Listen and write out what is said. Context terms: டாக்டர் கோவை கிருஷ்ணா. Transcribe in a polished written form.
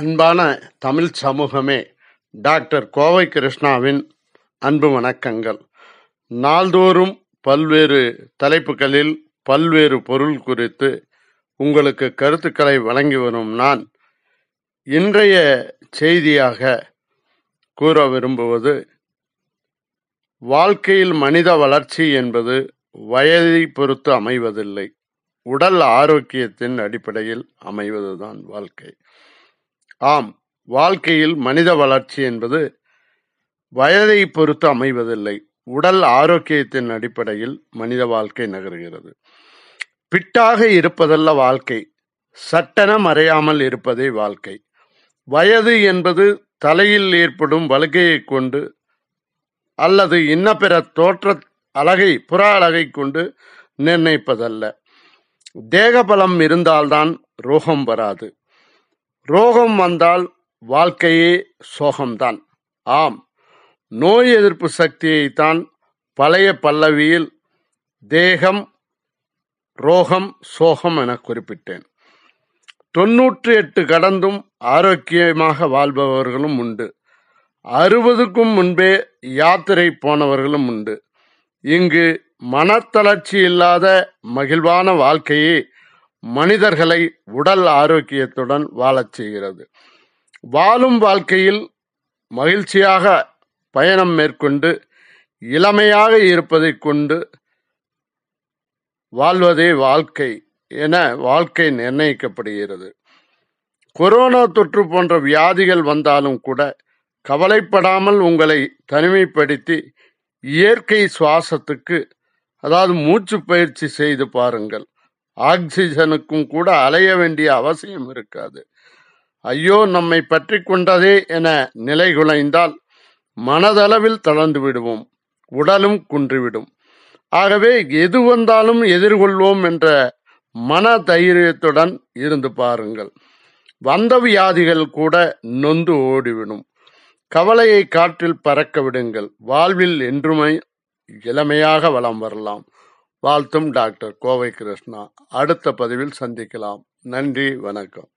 அன்பான தமிழ் சமூகமே, டாக்டர் கோவை கிருஷ்ணாவின் அன்பு வணக்கங்கள். நாள்தோறும் பல்வேறு தலைப்புகளில் பல்வேறு பொருள் குறித்து உங்களுக்கு கருத்துக்களை வழங்கி வரும் நான் இன்றைய செய்தியாக கூற விரும்புவது, வாழ்க்கையில் மனித வளர்ச்சி என்பது வயதை பொறுத்து அமைவதில்லை, உடல் ஆரோக்கியத்தின் அடிப்படையில் அமைவதுதான் வாழ்க்கை. ஆம், வாழ்க்கையில் மனித வளர்ச்சி என்பது வயதை பொறுத்து அமைவதில்லை, உடல் ஆரோக்கியத்தின் அடிப்படையில் மனித வாழ்க்கை நகர்கிறது. பிட்டாக இருப்பதல்ல வாழ்க்கை, சட்டன மறையாமல் இருப்பதே வாழ்க்கை. வயது என்பது தலையில் ஏற்படும் வலுகையை கொண்டு அல்லது இன்ன பிற புற அழகை கொண்டு நிர்ணயிப்பதல்ல. தேகபலம் இருந்தால்தான் ரோகம் வராது, ரோகம் வந்தால் வாழ்க்கையே சோகம்தான். ஆம், நோய் எதிர்ப்பு சக்தியைத்தான் பழைய பல்லவியில் தேகம், ரோகம், சோகம் என குறிப்பிட்டேன். 98 கடந்தும் ஆரோக்கியமாக வாழ்பவர்களும் உண்டு, 60க்கும் முன்பே யாத்திரை போனவர்களும் உண்டு. இங்கு மனத்தளர்ச்சி இல்லாத மகிழ்வான வாழ்க்கையே மனிதர்களை உடல் ஆரோக்கியத்துடன் வாழச் செய்கிறது. வாழும் வாழ்க்கையில் மகிழ்ச்சியாக பயணம் மேற்கொண்டு இளமையாக இருப்பதை கொண்டு வாழ்வதே வாழ்க்கை என வாழ்க்கை நிர்ணயிக்கப்படுகிறது. கொரோனா தொற்று போன்ற வியாதிகள் வந்தாலும் கூட கவலைப்படாமல் உங்களை தனிமைப்படுத்தி இயற்கை சுவாசத்துக்கு, அதாவது மூச்சு பயிற்சி செய்து பாருங்கள். ஆக்சிஜனுக்கும் கூட அலைய வேண்டிய அவசியம் இருக்காது. ஐயோ நம்மை பற்றி கொண்டதே என நிலை குலைந்தால் மனதளவில் தளர்ந்து விடுவோம், உடலும் குன்றிவிடும். ஆகவே எது வந்தாலும் எதிர்கொள்வோம் என்ற மன தைரியத்துடன் இருந்து பாருங்கள். வந்த வியாதிகள் கூட நொந்து ஓடிவிடும். கவலையை காற்றில் பறக்க விடுங்கள். வாழ்வில் என்றுமே இளமையாக வலம் வரலாம். வாழ்த்தும் டாக்டர் கோவை கிருஷ்ணா. அடுத்த பதிவில் சந்திக்கலாம். நன்றி, வணக்கம்.